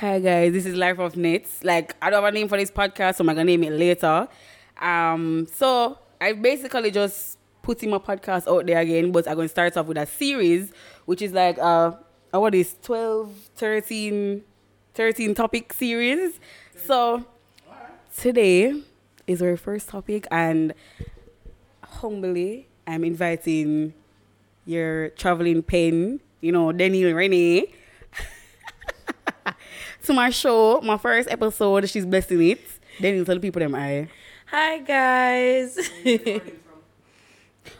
Hi guys, this is Life of Nits. Like, I don't have a name for this podcast, so I'm gonna name it later. So I basically just putting my podcast out there again, but I'm gonna start off with a series, which is like what is 13 topic series. So today is our first topic, and humbly I'm inviting your traveling pen, you know, Danielle Renee, to my show, my first episode. She's blessing it. Danielle, tell the people them Hi guys.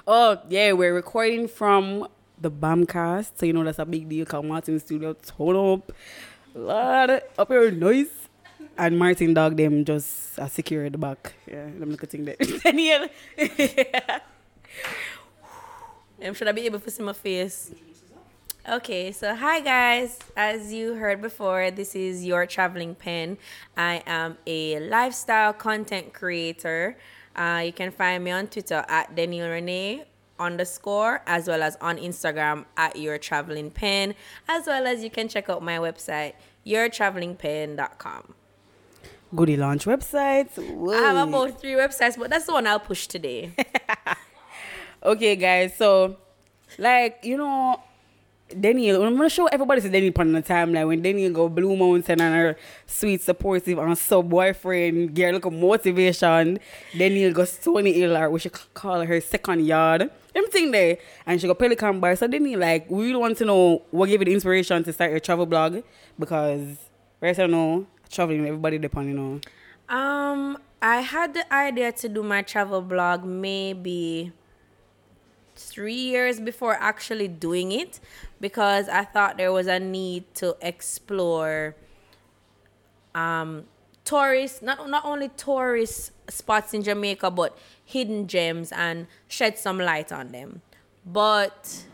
Oh yeah, we're recording from the BAMcast, so you know that's a big deal. Cause Martin's studio turn up, Lord, up here noise, and Martin dog them just secure at the back. Yeah, them look at thing there. Danielle, should I be able to see my face? Okay, so hi guys. As you heard before, this is Your Traveling Pen. I am a lifestyle content creator. You can find me on Twitter at Danielle_Renee_ as well as on Instagram at Your Traveling Pen, as well as you can check out my website, YourTravelingPen.com. Goody launch websites. Whoa. I have about 3 websites, but that's the one I'll push today. Okay, guys. So, like, you know, Danielle, I'm going to show everybody to Danielle upon the time. Like, when Danielle go Blue Mountain and her sweet, supportive, and sub-boyfriend, girl, look at motivation. Danielle go Stony Hill, or we should call her second yard. Everything there. And she go Pelican Bar. So, Danielle, like, we really want to know what gave you the inspiration to start your travel blog, because, right now, traveling, everybody depend, you know. I had the idea to do my travel blog maybe 3 years before actually doing it, because I thought there was a need to explore tourists, not only tourist spots in Jamaica, but hidden gems, and shed some light on them. But,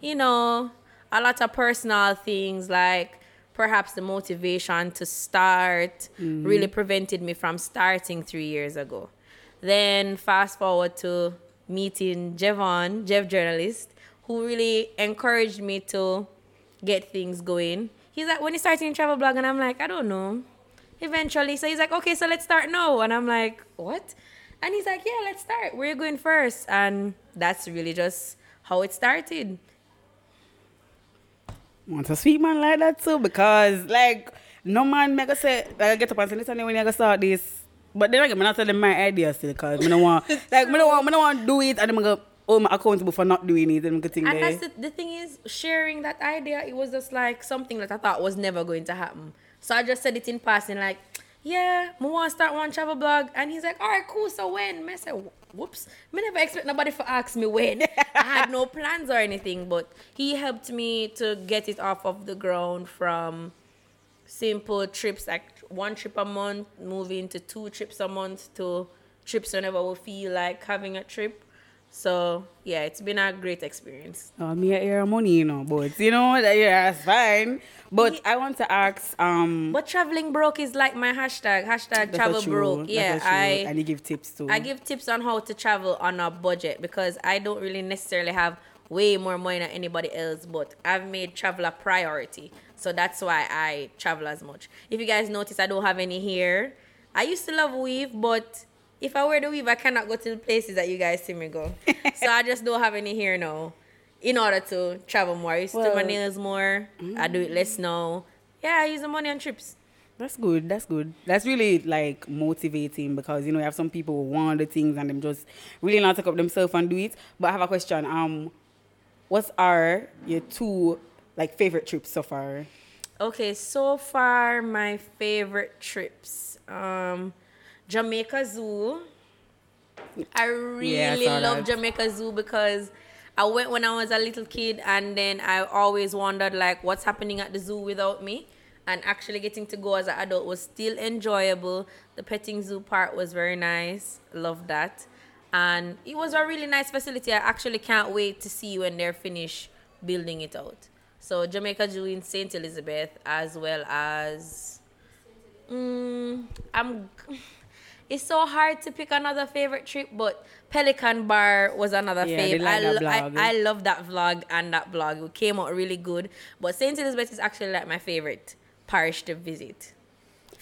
you know, a lot of personal things, like perhaps the motivation to start really prevented me from starting 3 years ago. Then fast forward to meeting Jevon, Jeff Journalist, who really encouraged me to get things going. He's like, when you're starting a travel blog, and I'm like, I don't know. Eventually, so he's like, okay, so let's start now. And I'm like, what? And he's like, yeah, let's start. Where are you going first? And that's really just how it started. Want a sweet man like that too, because, like, no man make a say, like, I get up and say, listen, when you gonna start this. But then again, I'm not telling my ideas still, because I don't want, like, I don't want to do it, and I'm going to hold my accountable for not doing it. And that's the thing is, sharing that idea, it was just like something that I thought was never going to happen. So I just said it in passing, like, yeah, I want to start one travel blog. And he's like, all right, cool, so when? I said, whoops, I never expect nobody to ask me when. I had no plans or anything, but he helped me to get it off of the ground from simple trips, like one trip a month, moving to 2 trips a month, to trips whenever we feel like having a trip. So yeah, it's been a great experience. Me air money, you know, but you know, yeah, that's fine. But yeah. I want to ask, but traveling broke is like my hashtag travel broke. Yeah, and you give tips too. I give tips on how to travel on a budget, because I don't really necessarily have way more money than anybody else, but I've made travel a priority. So that's why I travel as much. If you guys notice, I don't have any hair. I used to love weave, but if I wear the weave, I cannot go to the places that you guys see me go. So I just don't have any hair now in order to travel more. I used to do my nails more. I do it less now. Yeah, I use the money on trips. That's good. That's good. That's really, like, motivating, because, you know, you have some people who want the things and them just really not take up themselves and do it. But I have a question. What are your 2, like, favorite trips so far? Okay, so far, my favorite trips. Jamaica Zoo. I really love Jamaica Zoo, because I went when I was a little kid, and then I always wondered, like, what's happening at the zoo without me? And actually getting to go as an adult was still enjoyable. The petting zoo part was very nice. Love that. And it was a really nice facility. I actually can't wait to see when they're finished building it out. So Jamaica Zoo in St. Elizabeth, as well as it's so hard to pick another favorite trip, but Pelican Bar was another fave. I love that vlog and that blog. It came out really good. But St. Elizabeth is actually like my favorite parish to visit.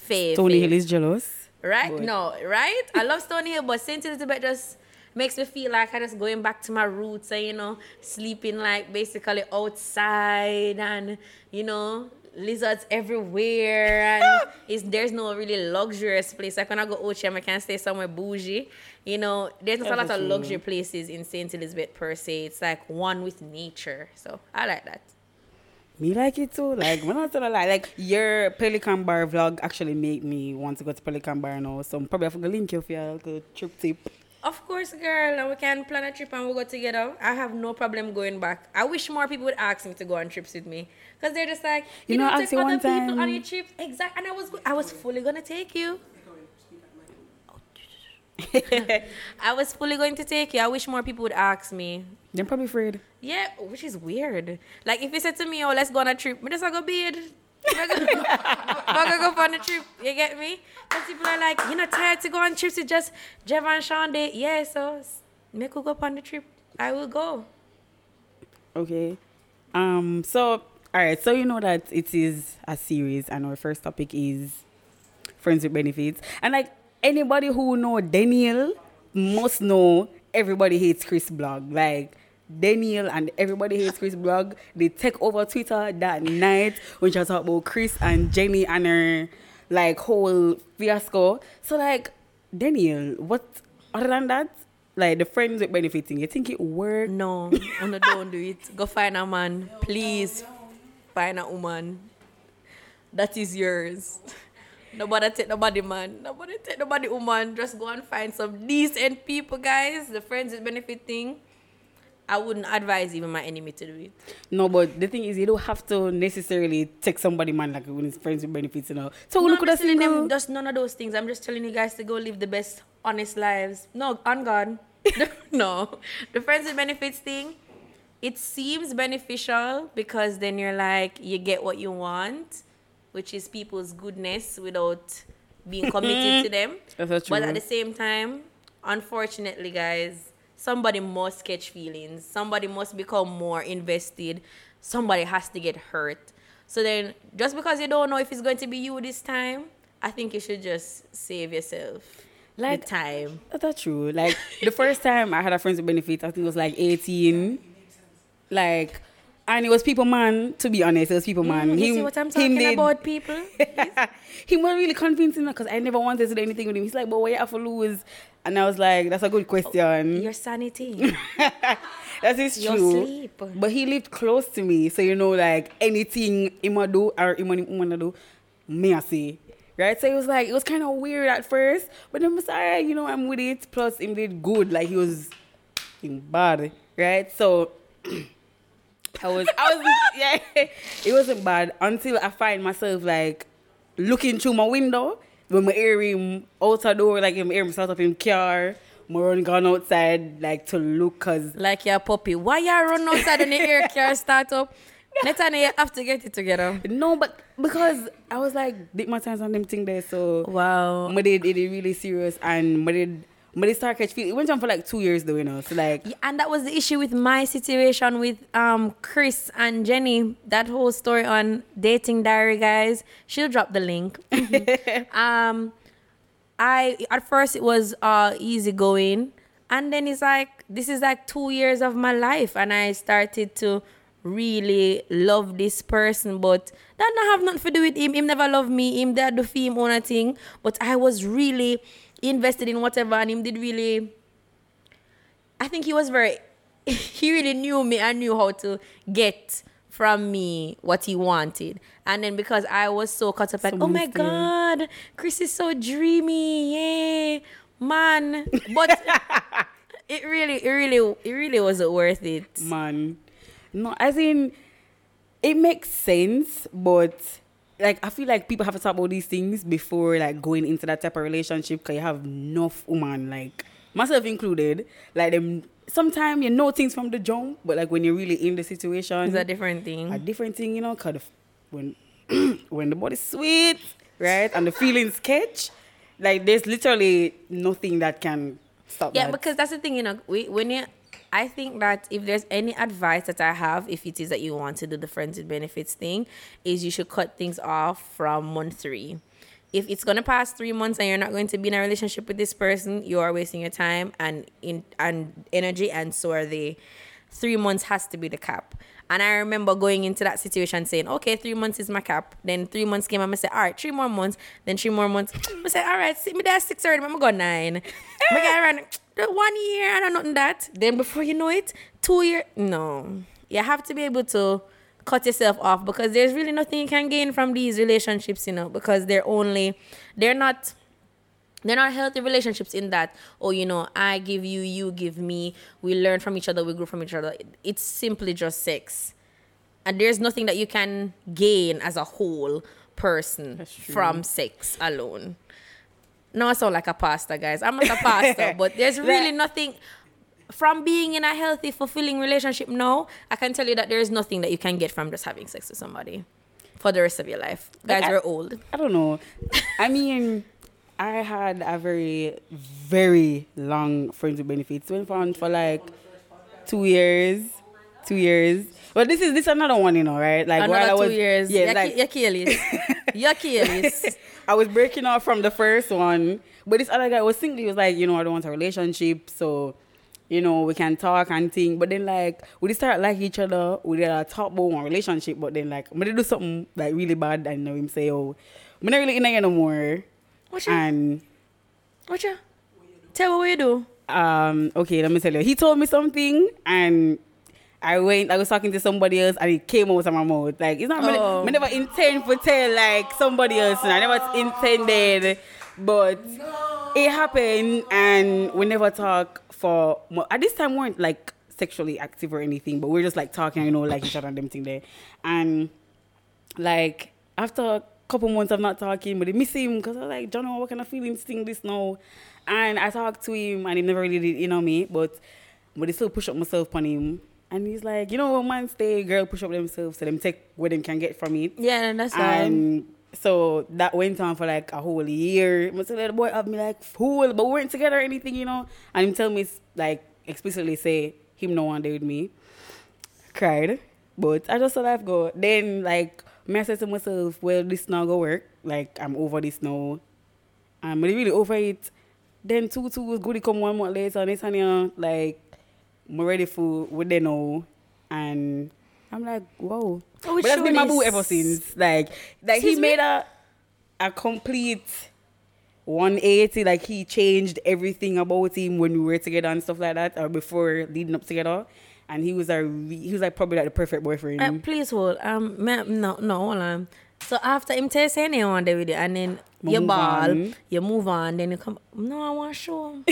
Stony Hill is jealous. Right? Boy. No, right? I love Stony Hill, but St. Elizabeth just makes me feel like I'm just going back to my roots and, you know, sleeping like basically outside and, you know, lizards everywhere and there's no really luxurious place. Like when I go Ocean, I can stay somewhere bougie. You know, there's not a lot of luxury places in St. Elizabeth per se. It's like one with nature. So I like that. Me like it too. Like, when I tell a lie, like your Pelican Bar vlog actually made me want to go to Pelican Bar now. So I'm probably have to link you for your trip tip. Of course, girl. And we can plan a trip and we'll go together. I have no problem going back. I wish more people would ask me to go on trips with me. Because they're just like, you know, take other people on your trips. Exactly. And I was fully going to take you. I was fully going to take you. I wish more people would ask me. They're probably afraid. Yeah, which is weird. Like, if you said to me, oh, let's go on a trip, I'm just going to bed. I'm going to go on a trip. You get me? Because people are like, you're not tired to go on trips. It's just Jevon and Sean Day. Yeah, so make us go on the trip. I will go. Okay. So, all right. So, you know that it is a series, and our first topic is friends with benefits. And, like, anybody who know Danielle must know Everybody Hates Chris blog. Like, Danielle and Everybody Hates Chris blog, they take over Twitter that night when she was talking about Chris and Jenny and her, like, whole fiasco. So, like, Danielle, what, other than that, like, the friends with benefiting, you think it worked? No, don't do it. Go find a man. Please, find a woman. That is yours. Nobody take nobody man. Nobody take nobody woman. Just go and find some decent people, guys. The friends with benefit thing, I wouldn't advise even my enemy to do it. No, but the thing is, you don't have to necessarily take somebody man like when it's friends with benefits, you know. So no, I'm telling them just none of those things. I'm just telling you guys to go live the best, honest lives. No, on God. No. The friends with benefits thing, it seems beneficial because then you're like, you get what you want, which is people's goodness without being committed to them. That's true. But at the same time, unfortunately, guys, somebody must catch feelings. Somebody must become more invested. Somebody has to get hurt. So then, just because you don't know if it's going to be you this time, I think you should just save yourself. Like, the time. That's true. Like, the first time I had a friends with benefits, I think it was like 18. Like... And it was people man, to be honest. It was people man. You see what I'm talking about, people? He was really convincing me because I never wanted to do anything with him. He's like, but what you have to lose? And I was like, that's a good question. Your sanity. That is true. Your sleep. But he lived close to me. So, you know, like, anything he might do or he might do, me I say. Right? So, it was like, it was kind of weird at first. But then I was like, you know, I'm with it. Plus, he did good. Like, he was in bad. Right? So... I was, yeah, it wasn't bad until I find myself, like, looking through my window when I hear him out the door, like, I'm hearing myself up in car, I run gone outside, like, to look, because... Like, your puppy, why you run outside when you hear car start up? Next time you have to get it together. No, but because I was, like, did my times on them thing there, so... Wow. I did it really serious, and I did... But they start catch feelings. It went on for like 2 years though, you know. So like, yeah, and that was the issue with my situation with Chris and Jenny. That whole story on Dating Diary, guys. She'll drop the link. I at first it was easy going, and then it's like this is like 2 years of my life, and I started to really love this person, but that not have nothing to do with him. Him never loved me. Him that do for him own a thing, but I was really invested in whatever, and him did really, I think he was very, he really knew me and knew how to get from me what he wanted. And then because I was so caught up, like, so oh my God, Chris is so dreamy, yay, man. But it really wasn't worth it. Man. No, as in, it makes sense, but... Like, I feel like people have to talk about these things before, like, going into that type of relationship because you have enough women, like, myself included. Like, sometimes you know things from the jump, but, like, when you're really in the situation... It's a different thing. A different thing, you know, because when the body's sweet, right, and the feelings catch, like, there's literally nothing that can stop that. Yeah, because that's the thing, you know, when you I think that if there's any advice that I have, if it is that you want to do the friends with benefits thing, is you should cut things off from month 3. If it's going to pass 3 months and you're not going to be in a relationship with this person, you are wasting your time and energy, and so are they. 3 months has to be the cap. And I remember going into that situation saying, okay, 3 months is my cap. Then 3 months came and I said, all right, 3 more months. Then 3 more months. I said, all right, sit me there 6 already. I'm going to go 9. My guy ran 1 year. I don't know that. Then before you know it, 2 years. No. You have to be able to cut yourself off, because there's really nothing you can gain from these relationships, you know, because they're not healthy relationships in that, oh, you know, I give you, you give me, we learn from each other, we grow from each other. It's simply just sex. And there's nothing that you can gain as a whole person from sex alone. No, I sound like a pastor, guys. I'm not a pastor, but there's really nothing. From being in a healthy, fulfilling relationship now, I can tell you that there is nothing that you can get from just having sex with somebody for the rest of your life. Guys, we're old. I don't know. I mean, I had a very, very long friends with benefits. Went on for like 2 years. 2 years. But this is another one, you know, right? Like another while I was, 2 years. Yeah, You're careless. I was breaking off from the first one. But this other guy was single. He was like, you know, I don't want a relationship, so, you know, we can talk and think. But then, like, we start like each other. We did a talk about one relationship. But then, like, I'm going to do something, like, really bad. And know him say, oh, I'm not really in here no more. Watcha? And watcha? Tell me what you do. Okay, let me tell you. He told me something. And I was talking to somebody else. And it came out of my mouth. Like, it's not, I never intend to tell, like, somebody else. And I never intended. But it happened. And we never talk. For at this time, we weren't like sexually active or anything, but we were just like talking, you know, like each other and them thing there. And like after a couple months of not talking, but I miss him because I was like, John, what kind of feelings thing this now? And I talked to him, and he never really did, you know, me, but I still push up myself on him. And he's like, you know, man, stay, girl, push up themselves, so them take what they can get from it. Yeah, that's right. And so that went on for like a whole year. My little boy had me like fool, but we weren't together or anything, you know. And him tell me, like, explicitly say him no one day with me. Cried, but I just saw life go. Then like me, I said to myself, well, this now go work. Like I'm over this now. I'm really over it. Then two was good. It come 1 month later. Next time, like I'm ready for what they know, and I'm like, whoa. Oh, but that's sure been my boo ever since. Like he made a complete 180. Like, he changed everything about him when we were together and stuff like that, or before leading up together. And he was like probably like the perfect boyfriend. Please hold. No, hold on. So after him tell say one day with you, and then you ball, you move on, then you come. No, I want to show him.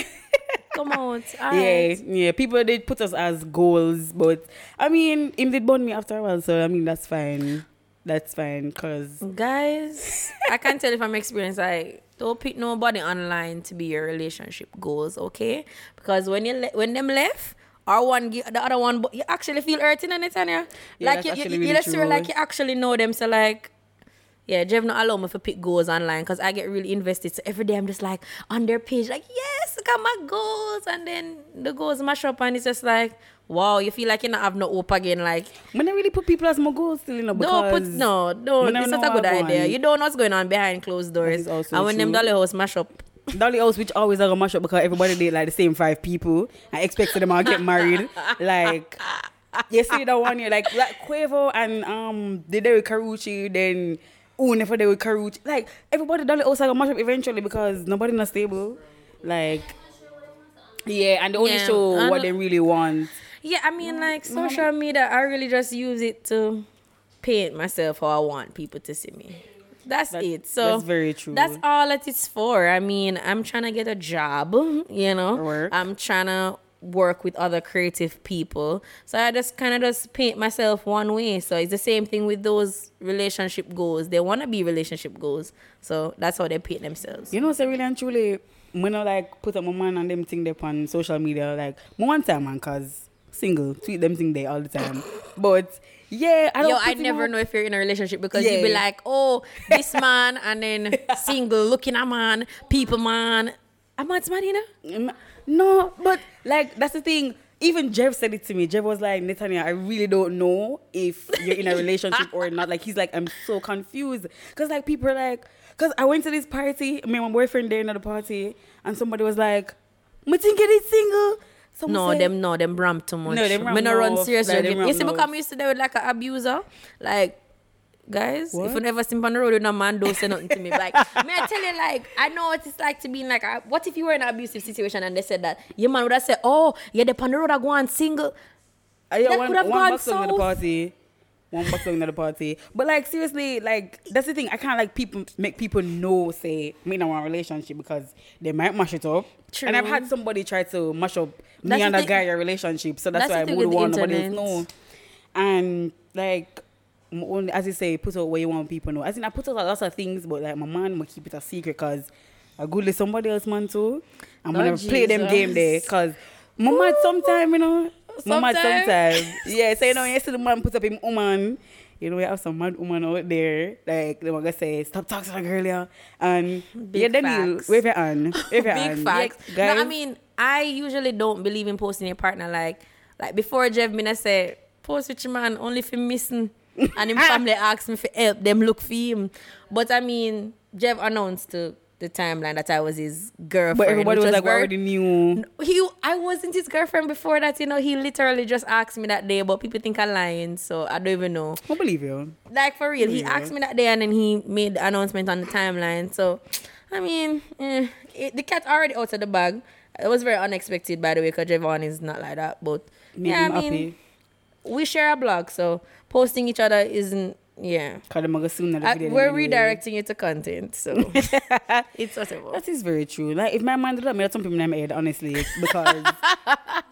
Come out. Right. Yeah. People did put us as goals, but I mean, him did bond me after a while, so I mean, that's fine. That's fine, cause guys, I can't tell you from experience. Like, don't pick nobody online to be your relationship goals, okay? Because when them left, or one give the other one, you actually feel hurting on it, Tanya. Yeah, like you really feel like you actually know them. So like. Yeah, Jeff not allow me to pick goals online because I get really invested. So every day I'm just like on their page, like, yes, I got my goals. And then the goals mash up and it's just like, wow, you feel like you don't have no hope again. Like, when I really put people as my goals still, you know, because don't. It's not a good idea. You don't know what's going on behind closed doors. And when them dolly house mash up. Dolly house, which always are going to mash up because everybody did like the same 5 people. I expected them all get married. Like, you see that one year, like Quavo and the day with Karuchi, then... Oh, never they with Karuchi. Like, everybody done it also got mashed up eventually because nobody not stable. Like, yeah, and they only show what they really want. Yeah, I mean, like, social media, I really just use it to paint myself how I want people to see me. That's it. So that's very true. That's all that it's for. I mean, I'm trying to get a job, you know. Work. I'm trying to work with other creative people, so I just kind of just paint myself one way. So it's the same thing with those relationship goals. They want to be relationship goals, so that's how they paint themselves, you know. So really and truly, when I like put up my man and them thing they on social media, like one time, man, cause single tweet them thing there all the time. But yeah, I don't. Yo, I never know if you're in a relationship because you'd be like, oh, this man, and then single looking at man, people man. I'm not smart enough. No, but like that's the thing. Even Jeff said it to me. Jeff was like, Netanya, I really don't know if you're in a relationship or not. Like, he's like, I'm so confused. Because, like, people are like... Because I went to this party. I mean, my boyfriend there at the party. And somebody was like, I think it is single. Someone no, them no, them bram too much. No, them bram. Me no run seriously. Like, you see, because I'm used to that with like an abuser. Like, guys, what? If you never simp on the road with a man, don't say nothing to me. Like, may I tell you, like, I know what it's like to be in like, what if you were in an abusive situation and they said that? Your man would have said, oh, yeah, the on the road are going single. Yeah, that could have gone so. One box song at the party. But like, seriously, like, that's the thing. I can't like make people know, say, me not want a relationship because they might mash it up. True. And I've had somebody try to mash up me and a guy in a relationship. So that's why I would want nobody to know. And like, as you say, put out where you want people to know. As in, I put out lots of things, but like, my man will keep it a secret because I go with somebody else, man, too. I'm going to play them game there because my man sometime, you know. Sometimes. Yeah, so you know, you see the man put up him woman. You know, you have some mad woman out there. Like, they want to say, stop talking to a girl, yeah. And big yeah, then facts. You wave your hand. Wave your big hand. Facts. Yeah, no, I mean, I usually don't believe in posting your partner. Like before Jeff Mina said, post with your man only for missing. And him family asked me for help, them look for him. But I mean, Jeff announced to the timeline that I was his girlfriend. But everybody was like, we already knew. I wasn't his girlfriend before that, you know. He literally just asked me that day, but people think I'm lying, so I don't even know. I believe you. Like, for real. He asked me that day, and then he made the announcement on the timeline. So, I mean, the cat already out of the bag. It was very unexpected, by the way, because Jevon is not like that. But, made yeah, I mean, happy. We share a blog, so posting each other isn't... Yeah. We're redirecting it to content, so it's whatever. That is very true. Like, if my man did that, I something in my head, honestly, because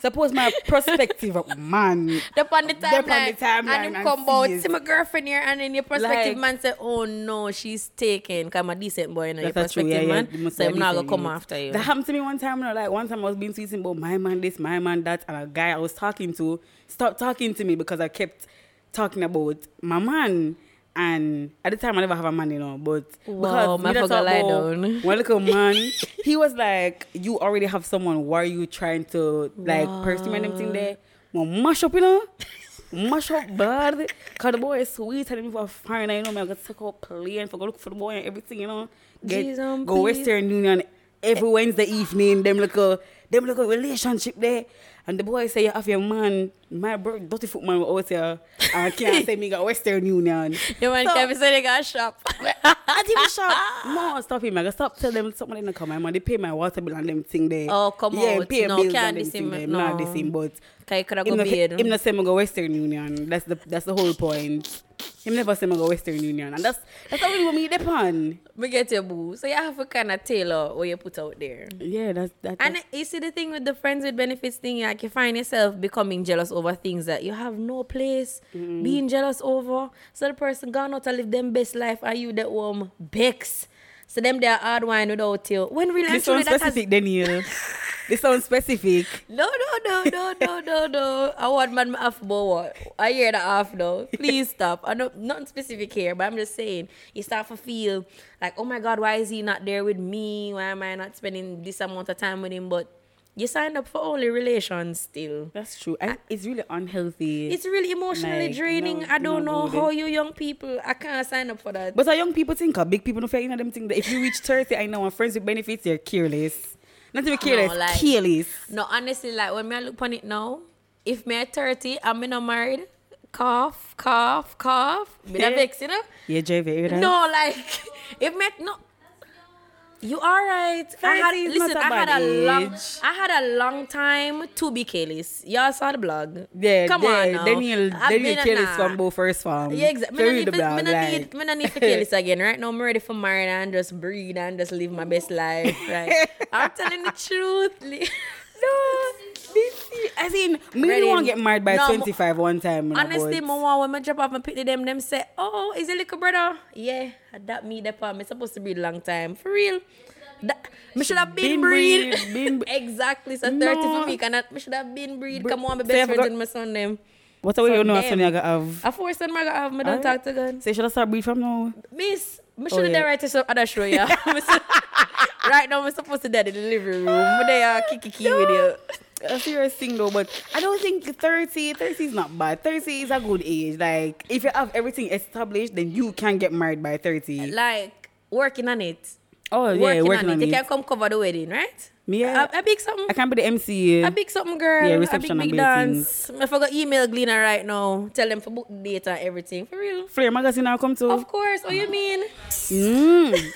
suppose my perspective of man. Upon the timeline. And him come out, see my girlfriend here, and then your prospective like, man say, oh no, she's taken. Because I'm a decent boy, you know, your prospective true, yeah, man. Yeah, so I'm not going to come after you. That happened to me one time, you know, like one time I was being tweeting about my man this, my man that, and a guy I was talking to stopped talking to me because I kept talking about my man, and at the time I never have a man, you know, but wow, my forgot lie down. One little man, he was like, you already have someone, why are you trying to like pursue me and everything there? Well, mash up, you know, mash up bad, because the boy is sweet and even fine, you know, I got to take out play and forgot look for the boy and everything, you know, go Western Union every Wednesday evening, them little relationship there. And the boy say, you have your man, my brother, dirty foot man was out here. And I can't say me got Western Union. Your man can't say they got a shop. I didn't shop. No, stop him. I got to stop telling them somebody in the car. My man, they pay my water bill and them thing there. Oh, come on. Yeah, pay bills and them thing there. No, they seem, but... Him not say me go Western Union. That's the whole point. Him never say me go Western Union. And that's how we meet upon. We get your boo. So you have to kind of tailor what you put out there. Yeah, that's... And you see the thing with the friends with benefits thing, like you find yourself becoming jealous over things that you have no place being jealous over. So the person gone out to live them best life and you that warm becks. So them they are hard wine without you. When really this sounds specific, Danielle. This sounds specific. No. I want man half bow. I hear that half now. Please stop. I know nothing specific here, but I'm just saying you start to feel like, oh my God, why is he not there with me? Why am I not spending this amount of time with him? But you signed up for only relations still. That's true. And it's really unhealthy. It's really emotionally like, draining. No, I don't know how you young people, I can't sign up for that. But our young people think, big people don't feel, you know, them think that if you reach 30, I know, and friends with benefits, they're careless. Not even careless, no, like, careless. No, honestly, like, when I look on it now, if I'm 30 and I'm not married, cough. Me that vex, you know? Yeah, JV, right? No, like, if I'm not... You all right? I had a long time to be careless. Y'all saw the blog. Yeah, come on now. Daniel careless from both first farm. Yeah, exactly. I don't need for careless again. Right now, I'm ready for marriage and just breathe and just live my best life. Right? I'm telling the truth. No. As in, me ready. You want to get married by 25 one time. Honestly, my mom, when I drop off and pick them say, oh, is it little brother? Yeah, that me, that I'm supposed to be a long time. For real. I should have been breed. Exactly, so 30 for me. I should have been breed. Come on, my best friend and my son them. What are you know as soon as I have? Of course, I'm going to have. I don't talk to God. So you should have started breed from now? Miss, I should have write to some other show, yeah. Right now, I'm supposed to be in the delivery room. I'm there, kiki with you. if you're single, but I don't think 30 is not bad. 30 is a good age. Like, if you have everything established, then you can get married by 30. Like, working on it. Oh, yeah, working on it. You can come cover the wedding, right? Yeah. A big something. I can be the MC. A big something, girl. Yeah, reception, a big dance. I forgot email Gleaner right now. Tell them for book date and everything. For real. Flare magazine now come to. Of course. What you mean?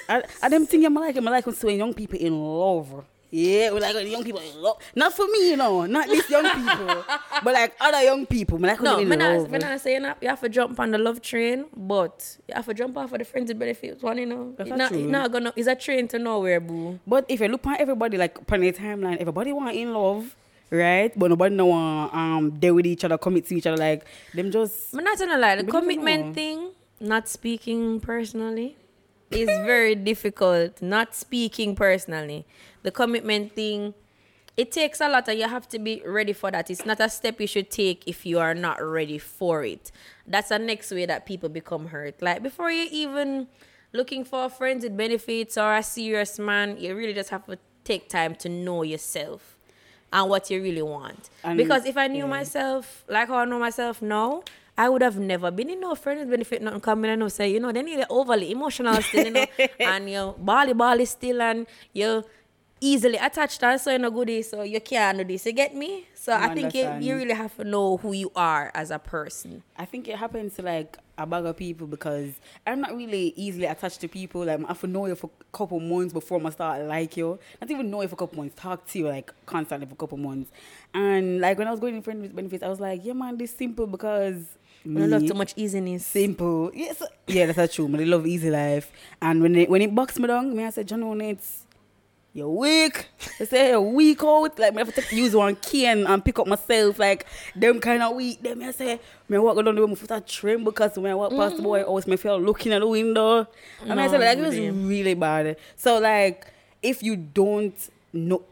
I don't think I'm like when young people in love. Yeah, we like young people in love. Not for me, you know. Not these young people. But like other young people. I'm like no, when I say you have to jump on the love train, but you have to jump off of the friends and benefits one, you know. That's not true. It's a train to nowhere, boo. But if you look at everybody, like upon the timeline, everybody want in love, right? But nobody know deal with each other, commit to each other, like them just. I'm not gonna lie, the commitment thing, not speaking personally. It's very difficult, not speaking personally. The commitment thing, it takes a lot and you have to be ready for that. It's not a step you should take if you are not ready for it. That's the next way that people become hurt. Like, before you're even looking for friends with benefits or a serious man, you really just have to take time to know yourself and what you really want. And because if I knew myself, like how I know myself now, I would have never been in no friends with benefit, nothing coming and no say, you know, they need overly emotional still, you know, and you're bally still and you're easily attached and so you're no goodie, so you can't do this, you get me? So I think you really have to know who you are as a person. I think it happens to like a bag of people because I'm not really easily attached to people. Like, I have to know you for a couple months before I start like you. Not even know you for a couple months, talk to you like constantly for a couple months. And like when I was going in friends with benefits, I was like, yeah man, this simple because I love too much easiness. Simple. Yes. Yeah, that's true. I love easy life. And when it boxed me down, I said, John, you're weak. I say you're weak out. Like, I have to use one cane and pick up myself. Like, them kind of weak. Then I say, I walk down the way, my foot are trim because when I walk past the boy, I always feel looking at the window. And I said, like, it was really bad. So, like, if you don't know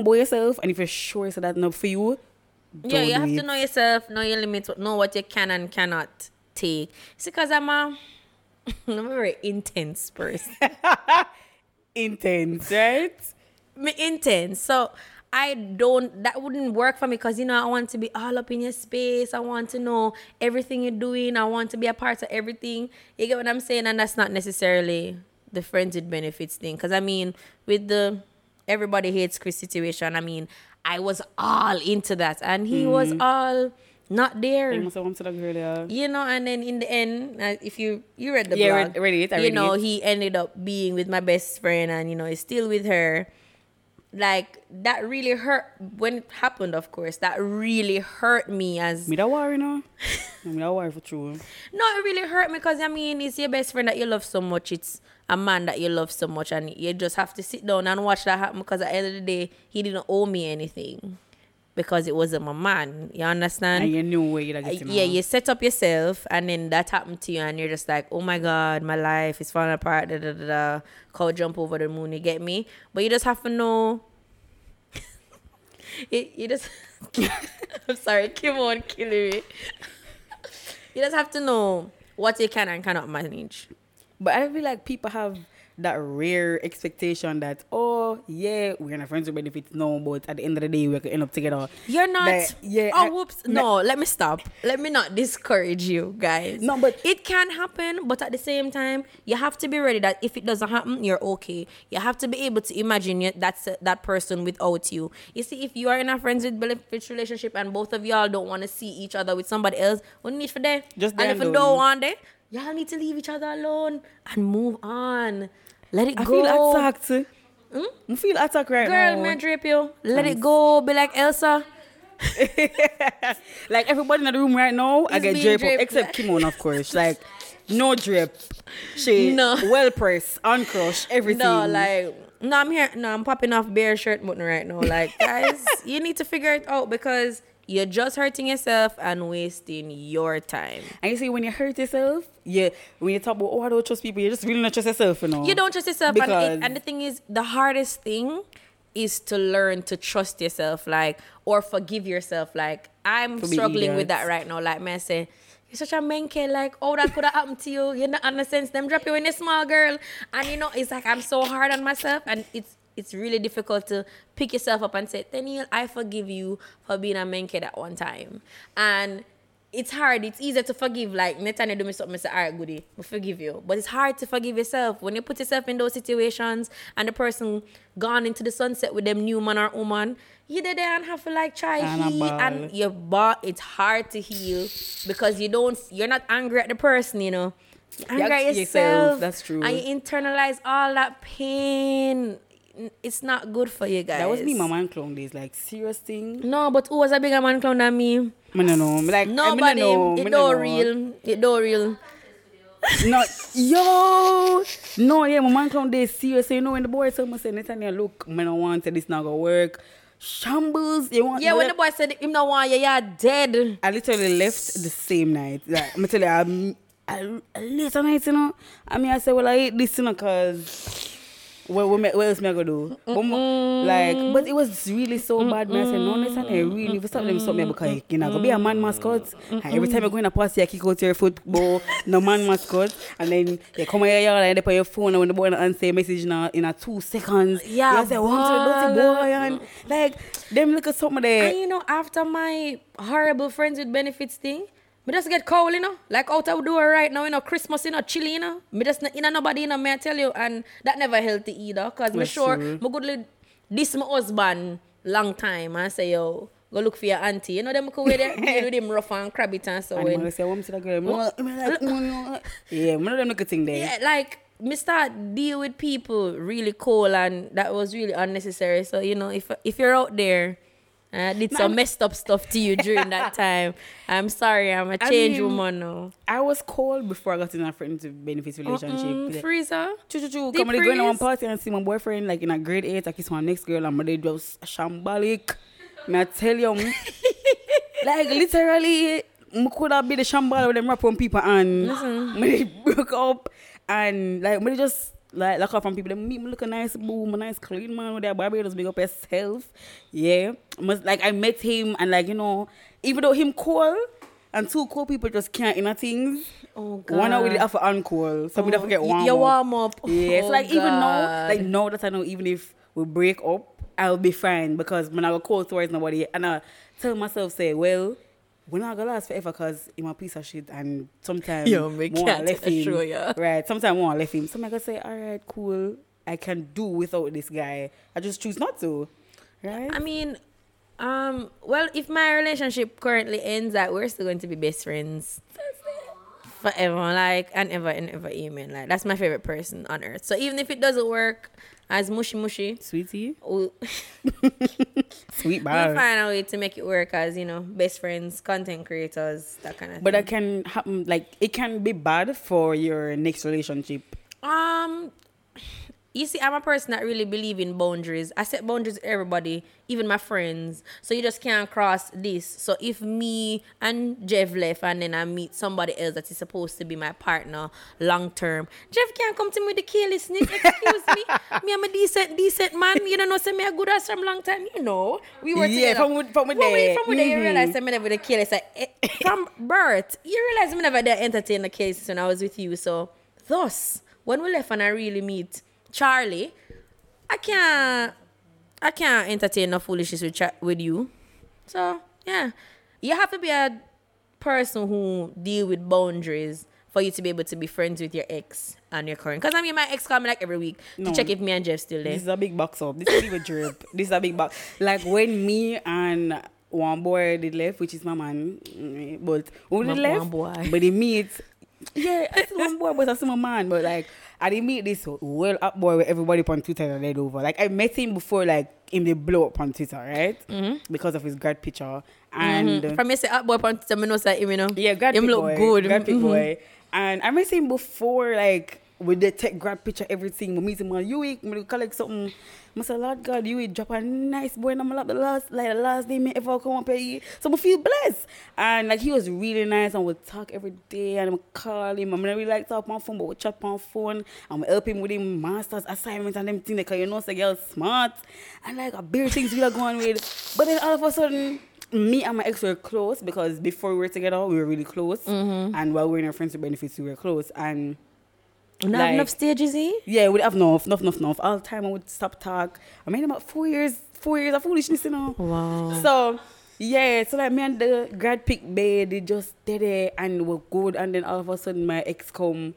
about yourself and if you're sure so that's not for you, you have to know yourself, know your limits, know what you can and cannot take. It's because I'm a very intense person. Intense, right? Me intense. So that wouldn't work for me because, you know, I want to be all up in your space. I want to know everything you're doing. I want to be a part of everything. You get what I'm saying? And that's not necessarily the friends with benefits thing. Because, I mean, with the Everybody Hates Chris situation, I mean, I was all into that and he was all not there. You know, and then in the end, if you read the blog, I read it. He ended up being with my best friend and, you know, he's still with her. Like, that really hurt when it happened, of course. That really hurt me as... Me don't worry, no? Me don't worry for true. No, it really hurt me because, I mean, it's your best friend that you love so much. It's a man that you love so much and you just have to sit down and watch that happen because at the end of the day, he didn't owe me anything because it wasn't my man. You understand? And you knew where you're getting him. Yeah, you set up yourself and then that happened to you and you're just like, oh my God, my life is falling apart, cow jump over the moon, you get me? But you just have to know... you just... I'm sorry, Kim on killing me. You just have to know what you can and cannot manage. But I feel like people have that rare expectation that, oh, yeah, we're not friends with benefits, no, but at the end of the day, we're going to end up together. You're not. Like, yeah, let me stop. Let me not discourage you, guys. No, but... It can happen, but at the same time, you have to be ready that if it doesn't happen, you're okay. You have to be able to imagine that person without you. You see, if you are in a friends with benefits relationship and both of y'all don't want to see each other with somebody else, what need for that? Just and if you don't want that, y'all need to leave each other alone and move on. Let it go. I feel attacked. I feel attacked right now. Girl, man, drape you. Let it go. Be like Elsa. Like everybody in the room right now, I get draped. Except Kimon, of course. Like, no drape. She well pressed, uncrushed, everything. No, like... No, I'm here. No, I'm popping off bare shirt button right now. Like, guys, you need to figure it out because... You're just hurting yourself and wasting your time. And you see, when you hurt yourself, when you talk about, oh, I don't trust people, you're just really not trust yourself, you know? You don't trust yourself. And the thing is, the hardest thing is to learn to trust yourself, like, or forgive yourself. Like, I'm struggling with that right now. Like, man, I say, you're such a menke, like, oh, that could have happened to you. You know, in a sense, them drop you in a small girl. And, you know, it's like, I'm so hard on myself. And it's it's really difficult to pick yourself up and say, Danielle, I forgive you for being a man kid at one time. And it's hard. It's easier to forgive. Like, Netanya do me something, I say, all right, goodie, we forgive you. But it's hard to forgive yourself. When you put yourself in those situations and the person gone into the sunset with them new man or woman, you're there and have to, like, try heal. And your ball, it's hard to heal because you don't, you're not angry at the person, you know. You're angry at yourself. That's true. And you internalize all that pain. It's not good for you guys. That was me, my man clown days. Like, serious thing. No, but who was a bigger man clown than me? I don't know. Like, nobody. It don't real. No, yo. No, yeah, my man clown days, serious. You know, when the boy someone said, Netanya, look, I don't want this, not gonna work. Shambles. You want? Yeah, when the boy said, him not want you, you're dead. I literally left the same night. Like, I'm telling you, I later night, you know. I mean, I said, well, I hate this, you know, because... What else am I going to do? Like, but it was really so bad. I said, no, listen, I really, for something, because you're not going to be a man mascot. Every time you go in a party, you kick out your football, no man mascot. And then you come here, you're like, on your phone, and when the boy answer a message in 2 seconds, yeah, you say, what's the boy? And like, them look at something there. And you know, after my horrible friends with benefits thing, me just get cold, you know, like out of door right now, you know, Christmas, you know, chilly, you know. Me just, you know, nobody, you know, me I tell you, and that never healthy either, because me sure, me good this my husband long time, and say, yo, go look for your auntie, you know, them go with them, deal with him rough and crabby and so on. And I say, what me see that girl, yeah, me know them look a thing there. Yeah, like, me start deal with people really cold, and that was really unnecessary, so, you know, if you're out there, I did some messed up stuff to you during that time. I'm sorry, I'm a changed woman now. I was cold before I got in a friendship benefits relationship. Freezer. Choo-choo-choo. Come on, go to one party and see my boyfriend like in a grade 8. I kiss my next girl and my day was shambolic. I tell you, like literally, I could have been the shambolic with them rap on people and I broke up and like I just... Like, look up from people, they meet me, look a nice boom, a nice clean man with their Barbados big up herself. Yeah. Like, I met him, and like, you know, even though him cool, and two cool people just can't inner things. Oh, God. One out with the other uncool, so we don't forget warm up. You warm up. Yeah, so like, God. Even now, like, now that I know, even if we break up, I'll be fine, because when I go cold towards nobody, and I tell myself, say, well, we're not gonna last forever because I'm a piece of shit and sometimes more left him. So I'm gonna say, all right, cool, I can do without this guy. I just choose not to. Right? I mean, well, if my relationship currently ends, that we're still going to be best friends. Forever, like, and ever, amen. Like, that's my favorite person on earth. So even if it doesn't work as mushy, sweetie, we'll sweet bar, we'll find a way to make it work as, you know, best friends, content creators, that kind of thing. But that can happen, like, it can be bad for your next relationship. You see, I'm a person that really believe in boundaries. I set boundaries with everybody, even my friends. So you just can't cross this. So if me and Jeff left and then I meet somebody else that is supposed to be my partner long term, Jeff can't come to me with the careless sneak. Excuse me. Me, I'm a decent man. You don't know, say me a good ass from long time. You know, we were together. Yeah, from there, you realize I'm never the careless. From birth, you realize I'm never there entertain the cases when I was with you. So thus, when we left and I really meet Charlie, I can't entertain no foolishness with you. So, yeah. You have to be a person who deal with boundaries for you to be able to be friends with your ex and your current. Because, I mean, my ex call me like every week to check if me and Jeff still there. This is a big box up. This is even drip. This is a big box. Like, when me and one boy did left, which is my man, but only left, but they meet... Yeah, I see one boy, but I see my man. But like, I didn't meet this well up boy where everybody on Twitter and laid over. Like, I met him before, like, him they blow up on Twitter, right? Mm-hmm. Because of his grad picture. And from me say up boy on Twitter, I know that him, you know. Yeah, grad picture. Him look good. Grad picture boy. And I met him before, like, with the tech grad picture, everything. We meet him on Uweek, we collect something. I say, Lord God, you drop a nice boy, and I'm like the last day me ever come up here. So I feel blessed. And like, he was really nice, and we talk every day, and I call him. I mean, I really like talk on phone, but we chat on phone, and I help him with his master's assignments and them things, because you know, the girl's smart. And like, a beer things we are going with. But then all of a sudden, me and my ex were close, because before we were together, we were really close. Mm-hmm. And while we were in our friendship benefits, we were close. And Not like, enough stages, eh? Yeah, we have enough. All the time I would stop talk. I mean, about four years of foolishness, you know. Wow. So, yeah, so like me and the grad pick babe, they just did it and were good. And then all of a sudden my ex come,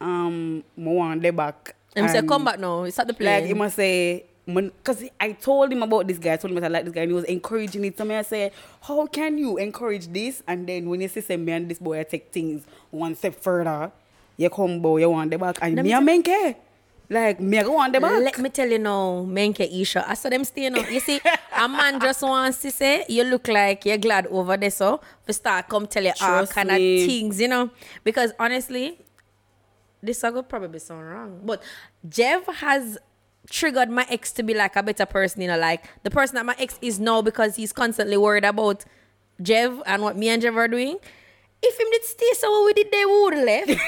more on their back. And he said, come back now, it's at the plane. Like, he must say, because I told him about this guy, I told him that I like this guy, and he was encouraging it. So me, I said, how can you encourage this? And then when you say, me and this boy, I take things one step further. You come boy, you want the back. And me and Menke. Like, me go on the back. Let me tell you now, Menke Isha. I saw them staying up. You see, a man just wants to say, you look like you're glad over there, so we start come tell you all kind of things, you know. Because honestly, this will probably sound wrong. But Jev has triggered my ex to be like a better person, you know, like the person that my ex is now, because he's constantly worried about Jev and what me and Jev are doing. If him did stay so what we did, they would left.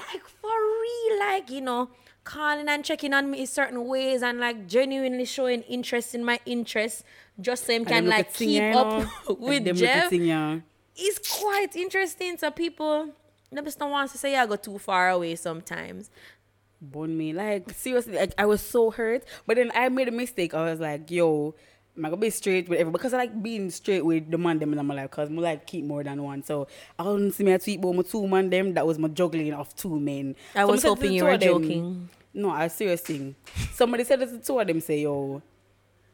Like, for real, like, you know, calling and checking on me in certain ways and like genuinely showing interest in my interests, just so him can like keep up with Jeff. It's quite interesting. So people, they just don't want to say I go too far away sometimes. Bone me, like seriously, I was so hurt. But then I made a mistake. I was like, yo, I'm going to be straight with everybody. Because I like being straight with the man them in my life. Because my life keep more than one. So I don't see me a tweet about my two man them. That was my juggling of two men. I was hoping you were joking. No, I seriously. Somebody said to the two of them, say, yo,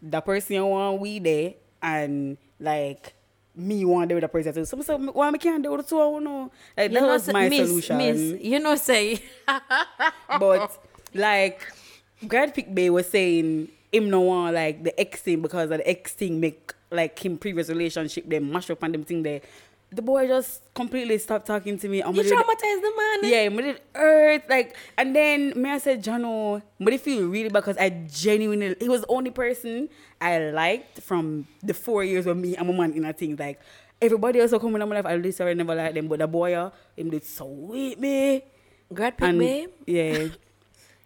that person you want we there. And like, me want there with that person. So somebody said, why me can't do the two of them? Like, that was my solution. You know, say. But like, Grad Pick Bay was saying, him no want like the ex thing, because of the ex thing make like him previous relationship them mash up and them thing there. The boy just completely stopped talking to me. You traumatized the man. Yeah, made it hurt. Like, and then me I said, Jono, made it feel really bad because I genuinely, he was the only person I liked from the 4 years with me and my man in a thing. Like, everybody else who come in my life, I literally never liked them, but the boy, him did so with me. Grad Pick Babe. Yeah.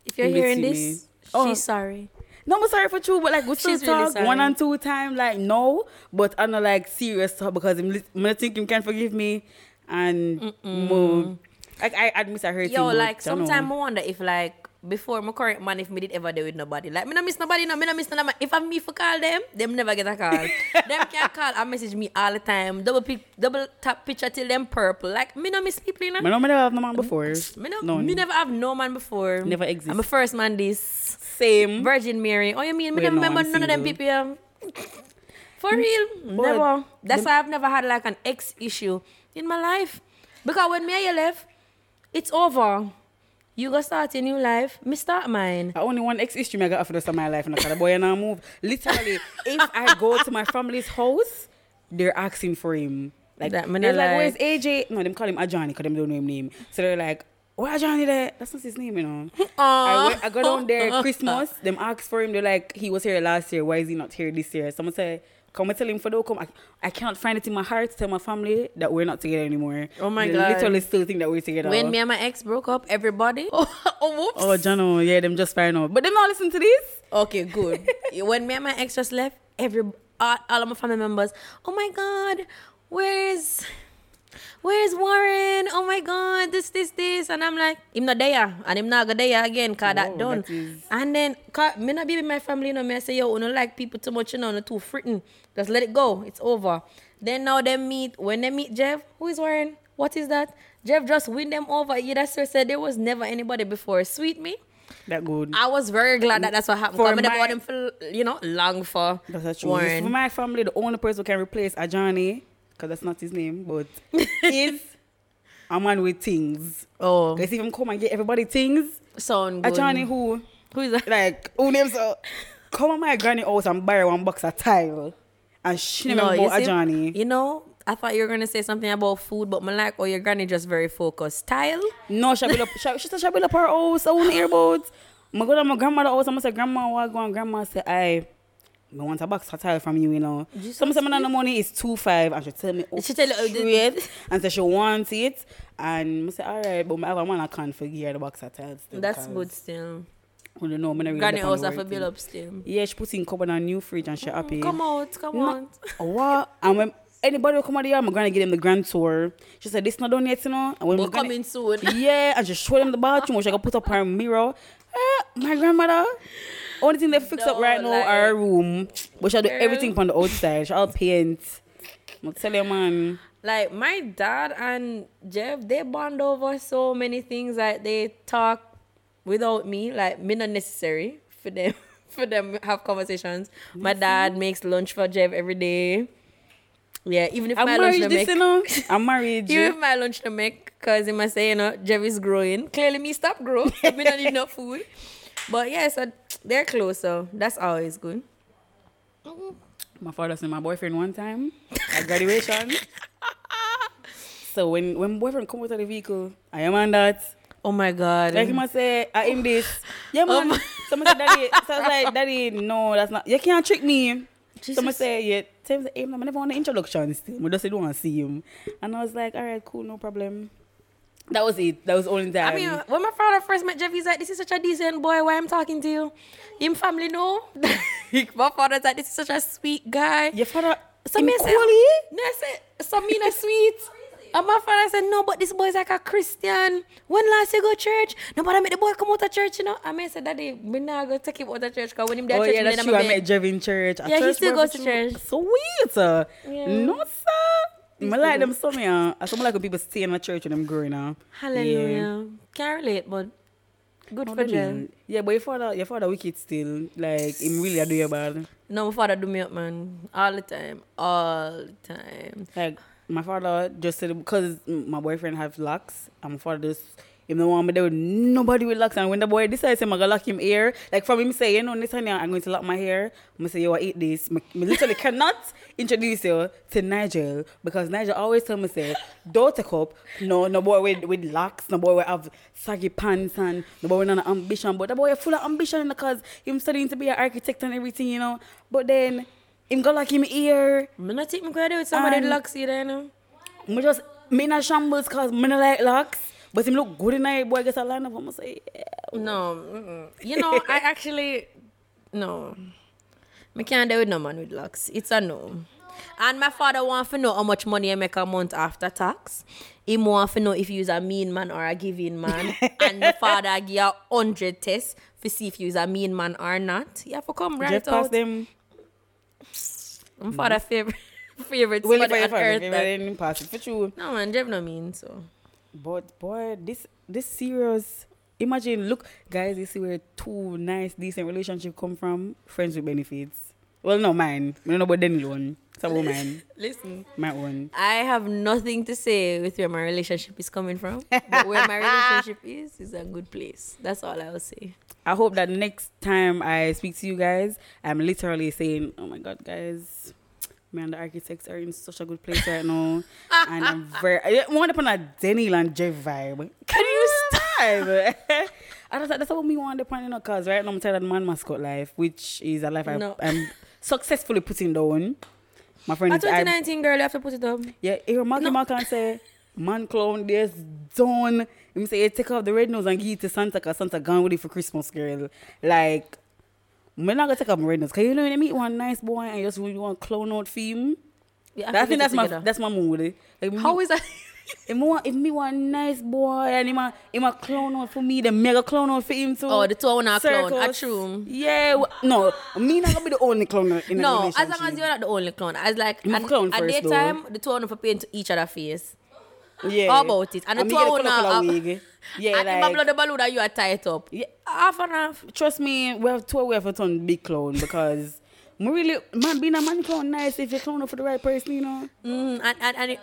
If you're hearing this, she's sorry. No, I'm sorry for true, but like we still talk really one and two time, like no, but I'm not like serious talk because I think him can forgive me, and more, like I admit I hurt him. Yo, like sometimes I wonder if like before my current man, if me did ever deal with nobody, like me not miss nobody, no, me not miss nobody. If I me for call them, them never get a call. Them can't call and message me all the time. Double tap picture till them purple. Like me not miss people, you know. Me never have no man before. Me never have no man before. Never exist. I'm a first man this. Same. Virgin Mary. Oh, you mean? Me don't remember none of them people. Yeah. For real. Never. That's why I've never had like an ex issue in my life. Because when me and you left, it's over. You go start a new life. Me start mine. I only one ex issue I got for the rest of my life. And I said, boy, and I move. Literally, if I go to my family's house, they're asking for him. Like, that they're like, where's AJ? No, them call him Ajani because they don't know his name. So they're like, why Johnny there? That's not his name, you know. I got down there Christmas. Them asked for him. They're like, he was here last year. Why is he not here this year? Someone said, come and tell him for the come. I can't find it in my heart to tell my family that we're not together anymore. Oh my God. They literally still think that we're together. When me and my ex broke up, everybody. Whoops. Oh, Johnny, yeah, them just find out. But them not listen to this. Okay, good. When me and my ex just left, all of my family members, oh my God, where's Warren? Oh my God, this. And I'm like, I'm not there. And I'm not there again, because that done. And then, because me not be with my family, you know, me I say, yo, I don't like people too much, you know, too frittin'. Just let it go. It's over. Then now they meet, when they meet Jeff, who is Warren? What is that? Jeff just win them over. Yeah, that's what I said. There was never anybody before. Sweet me. That good. I was very glad that that's what happened. For I them for, you know, long for that's Warren. For my family, the only person who can replace Ajani, because that's not his name, but is a man with things. Oh. Let's even come and get everybody things. Sound good. A Johnny who is that? Like, who names her? Come on my granny house and buy one box of tile. And she never bought a Johnny. You know, I thought you were going to say something about food, but my like, oh, your granny just very focused. Tile? No, she built up her house, own earbuds. I go to my grandmother's house, I'm say, grandma, what go on? Grandma say, aye. I want a box of tile from you, you know. Some of the money is 2.5, and she tell me, oh, she tell it, and so she wants it, and I say, all right, but my other man I can't figure the box of tiles. That's good still. I don't know. Granny also have a bill up still. Yeah, she put in cupboard and new fridge, and she happy. Come out, come out. What? And when anybody will come out of here, I'm going to give them the grand tour. She said, this not done yet, you know. And when we're coming soon. Yeah, and she showed them the bathroom. She could put up her mirror. My grandmother, only thing they fix up right now are her room. But she'll do everything from the outside. She'll paint. I'm tell you, man. Like, my dad and Jeff, they bond over so many things that like they talk without me. Like, me not necessary for them. For them have conversations. My dad makes lunch for Jeff every day. Yeah, even if my lunch make, you know? I'm married. Even if my lunch to make, cause he must say, you know, Jeff is growing. Clearly, me stop growing. Me don't need no food. But yeah, so they're close. So that's always good. My father seen my boyfriend one time at graduation. So when boyfriend come out of the vehicle, I am on that. Oh my God. Like he must say, I am this. Yeah, man. Someone said, Daddy. So I was like, Daddy, no, that's not. You can't trick me. Jesus. Someone said, yeah. Same as I never want the introduction still. I just don't want to see him. And I was like, all right, cool, no problem. That was it. That was the only time. I mean, when my father first met Jeff, he's like, this is such a decent boy. Why I'm talking to you? Him family, no. My father's like, this is such a sweet guy. Your father, so me say, no, I said, so me not sweet. And my father said, no, but this boy is like a Christian. When last you go to church? Nobody made the boy come out of church, you know? And I said, Daddy, we're not going to take him out of church because when him there church, yeah, that's true. I met Jeff in church. Yeah, he still goes to church. Sweet. Yeah. No, sir. I like them so much. I like when people stay in the church when I'm growing up. Hallelujah. Yeah. Can't relate, but good for them. Yeah, but your father wicked still. Like, him really do your bad. No, my father do me up, man. All the time. Like, my father just said, because my boyfriend has locks, and my father just, if no one, there would nobody with locks. And when the boy decides I'm going to lock him hair, like from him say, you know, Netanya, I'm going to lock my hair, I'm going to say, yo, I eat this. I literally cannot introduce you to Nigel, because Nigel always tell me, say, don't take up, no boy with locks, no boy will have saggy pants, and no boy with no ambition. But the boy is full of ambition, because he's studying to be an architect and everything, you know. But then, I'm going to lock him here. I'm not taking credit with somebody that locks you there, no? I'm just, I'm not shambles because I'm not like locks. But him look good in it, boy, I guess I line up. I'm going to say, yeah. No. You know, I actually, no. I can't deal with no man with locks. It's a no. And my father wants to know how much money I make a month after tax. He wants to know if you's a mean man or a giving man. And the father give you 100 tests to see if you's a mean man or not. You have to come right just out. Pass them. My father favorite well, spot on earth. Favorite pass it for true. No man, Jeff no mean so. But boy, this serious. Imagine, look, guys, this is where two nice, decent relationship come from. Friends with benefits. Well, no, mine. We don't know about Danny one. It's about mine. Listen, my one. I have nothing to say with where my relationship is coming from. But where my relationship is a good place. That's all I will say. I hope that next time I speak to you guys, I'm literally saying, oh my God, guys, me and the architects are in such a good place right now. And I'm very, I want to put a Danielle and Jeff vibe. Can you stop? That's what we want to put, you know, because right now I'm tired of the man mascot life, which is a life I'm successfully putting down. My friend at 2019, girl, you have to put it up. Yeah, if you're Marky Mark and say, man clown, there's done. Let me say, hey, take off the red nose and give it to Santa, because Santa gone with it for Christmas, girl. Like, I'm not going to take off my red nose. Because you know when I meet one nice boy and just really want clown out for him? Yeah, I think that's my mood. Like, how is that? If me one nice boy and him a clown out for me, the mega clown out for him too. Oh, the two are clown. A true. Yeah, no, me not going to be the only clown in a relationship. No, as long as you're not the only clown. As like, at daytime, the two are for paying to each other's face. Yeah. How about it? And the two are now. Yeah, and like, blood the balloon that you are tied up. Yeah, half and half. Trust me, we have two way for turn big clown because really, man, being a man clown nice if you clown up for the right person, you know. And it,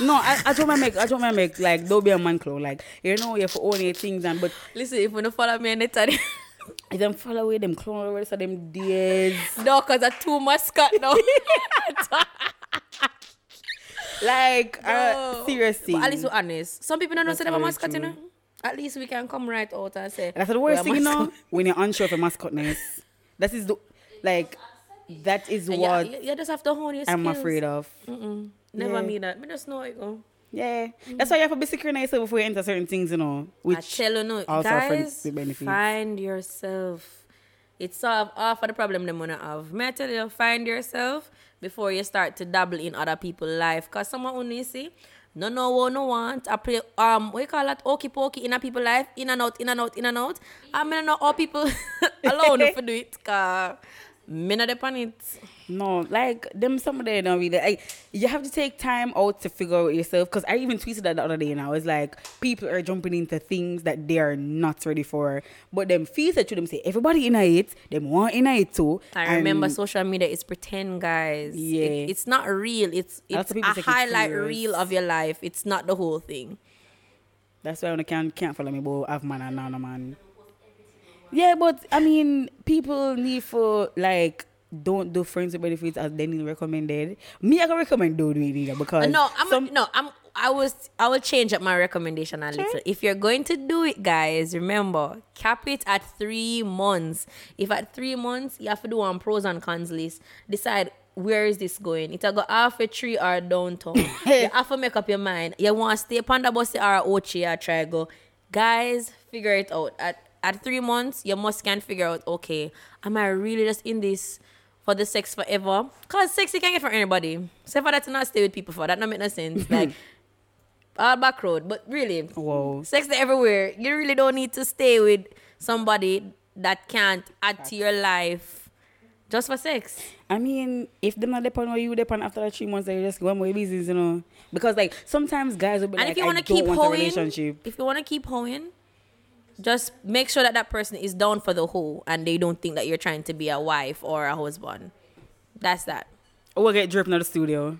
no, I don't make like don't be a man clown like you know you have to own your things and but listen if you don't follow me anytime. If them follow away them clown already so them dears. No, cause I too mascot now. Like, no. Seriously. But at least we're honest. Some people don't know say they're a mascot, you know. At least we can come right out and say. That's the worst thing, you know, when you're unsure of a mascotness. That is the, like, that is what you just have to hone your skills. I'm afraid of. Never mean that. But just know it, go. Yeah. That's why you have to be secure in yourself before you enter certain things, you know. Which I tell you, no, guys, find yourself. It solve half of the problem them wanna have. Me tell you, find yourself before you start to dabble in other people's life. Cause someone only see, no know what no want. I play what you call that, okey pokey in a people's life, in and out, in and out, in and out. I mean not all people alone if you do it, cause me not depend on it. No, like them some of them don't really. You have to take time out to figure out yourself. Cause I even tweeted that the other day, and I was like, people are jumping into things that they are not ready for. But them fees that you them say everybody in it, them want in it too. I remember social media is pretend, guys. Yeah, it's not real. It's a highlight reel of your life. It's not the whole thing. That's why I can't follow me, but I've man and now no man. Yeah, but I mean, people need for like. Don't do friends with benefits as Danny recommended. Me, I can recommend don't do it either because I will change up my recommendation a little. If you're going to do it, guys, remember cap it at 3 months. If at 3 months you have to do one pros and cons list, decide where is this going. It'll go half a tree or downtown. You have to make up your mind. You want to stay panda bossy or ochi or try go. Guys, figure it out. At 3 months, you must can figure out. Okay, am I really just in this? For the sex forever, cause sex you can't get from anybody. So for that to not stay with people for that, not make no sense. Like all back road, but really, whoa. Sex is everywhere. You really don't need to stay with somebody that can't add to your life just for sex. I mean, if them not depend on you, depend after that 3 months, they just go on with business, you know. Because like sometimes guys will be and like, I don't want a relationship. If you want to keep hoeing. Just make sure that person is down for the whole and they don't think that you're trying to be a wife or a husband. That's that. Or we'll get dripped in the studio.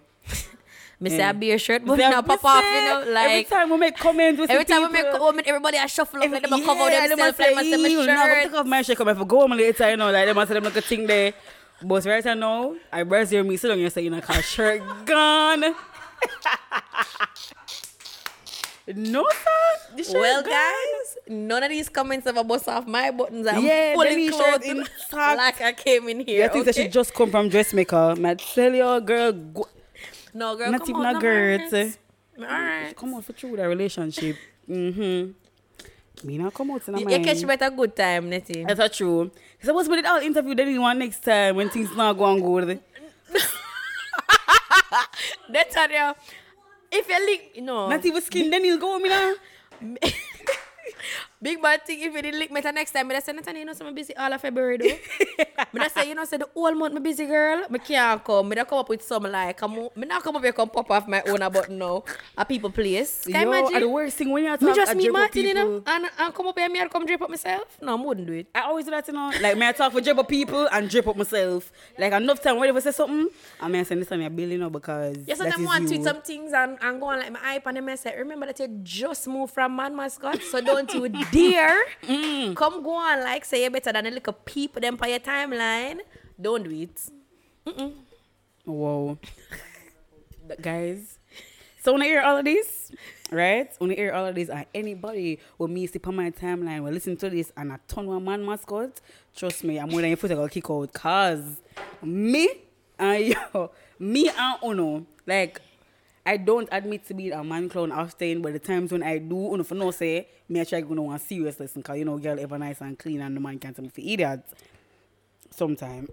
Me say I be a shirt, but now pop off, you know, like... Every time we make comments with people, everybody I shuffle up, like them cover themselves, like myself a shirt. No, take off my shirt, come if I go home later, you know, like them I say them like a thing there. But right now, I brace your me, so long you say, you know, cause shirt gone. No, sir. Well, guys, none of these comments ever bust off my buttons. I'm fully clothed like I came in here. Yeah, I think that should just come from dressmaker. Might tell your girl. No, girl, not come on. Not even a girl. All right. Come on for true with a relationship. Mm-hmm. Me not come out in a mind. You catch me at a good time, Nettie. That's not true. Because I was with it all interview, then you want next time when things not going good. That's how they are. If you lick, no. Not even skin, then he'll go, me now. Big bad thing, if you didn't lick me next time, I say, Nathaniel, you know, so I'm busy all of February, though. I say, you know, say the whole month I'm busy, girl. I can't come. I don't come up with some, like, I'm not come up here come pop off my own about now. A people place. Can you imagine? The worst thing when you have to me just meet Martin, you know, and come up here and come drape up myself. No, I wouldn't do it. I always do that, you know. Like, I talk for drape up people and drape up myself. Like, enough time, whenever I say something, I may say, listen, you're building up because. Yeah, sometimes I want to tweet some things and go on, like, my hype and then I say, remember that you just moved from Man Mascot, so don't you dear, come go on like say you're better than a little peep them for your timeline. Don't do it. Mm-mm. Whoa. Guys, so when I hear all of this, right? When I hear all of this and anybody with me sip on my timeline will listen to this and a ton of Man Mascot, trust me, I'm more than your foot I gonna kick out cause me and Uno, like I don't admit to be a man clown often, but the times when I do, you know, for no say, me I try go on a serious lesson, because, you know, girl ever nice and clean, and the man can't tell me for idiot. Sometimes.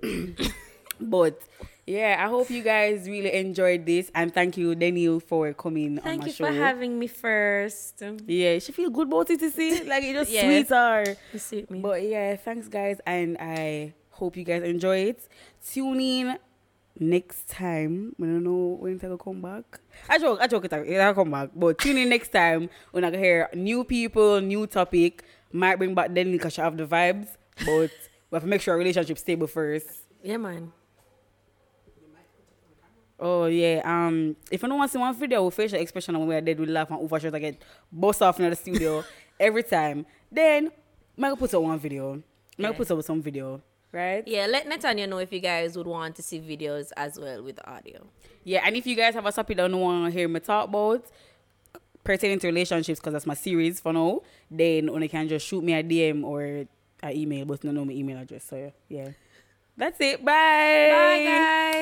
But, yeah, I hope you guys really enjoyed this, and thank you, Danielle, for coming on my show. Thank you for having me first. Yeah, she feel good about it, you see? Like, it just sweet her. You suit me. But, yeah, thanks, guys, and I hope you guys enjoy it. Tune in. Next time, we don't know when I will come back. I joke I'll come back. But tune in next time when I hear new people, new topic. Might bring back Danny because she have the vibes. But we have to make sure our relationship stable first. Yeah, man. Oh, yeah. If you don't want to see one video with facial expression when we are dead, we laugh and overshot. I get bossed off in the studio every time. Then, I put up one video. I put up some video. Right? Yeah, let Netanya know if you guys would want to see videos as well with audio. Yeah, and if you guys have a topic that you want to hear me talk about pertaining to relationships, because that's my series for now, then you can just shoot me a DM or an email, but you don't know my email address. So, yeah. That's it. Bye. Bye, guys.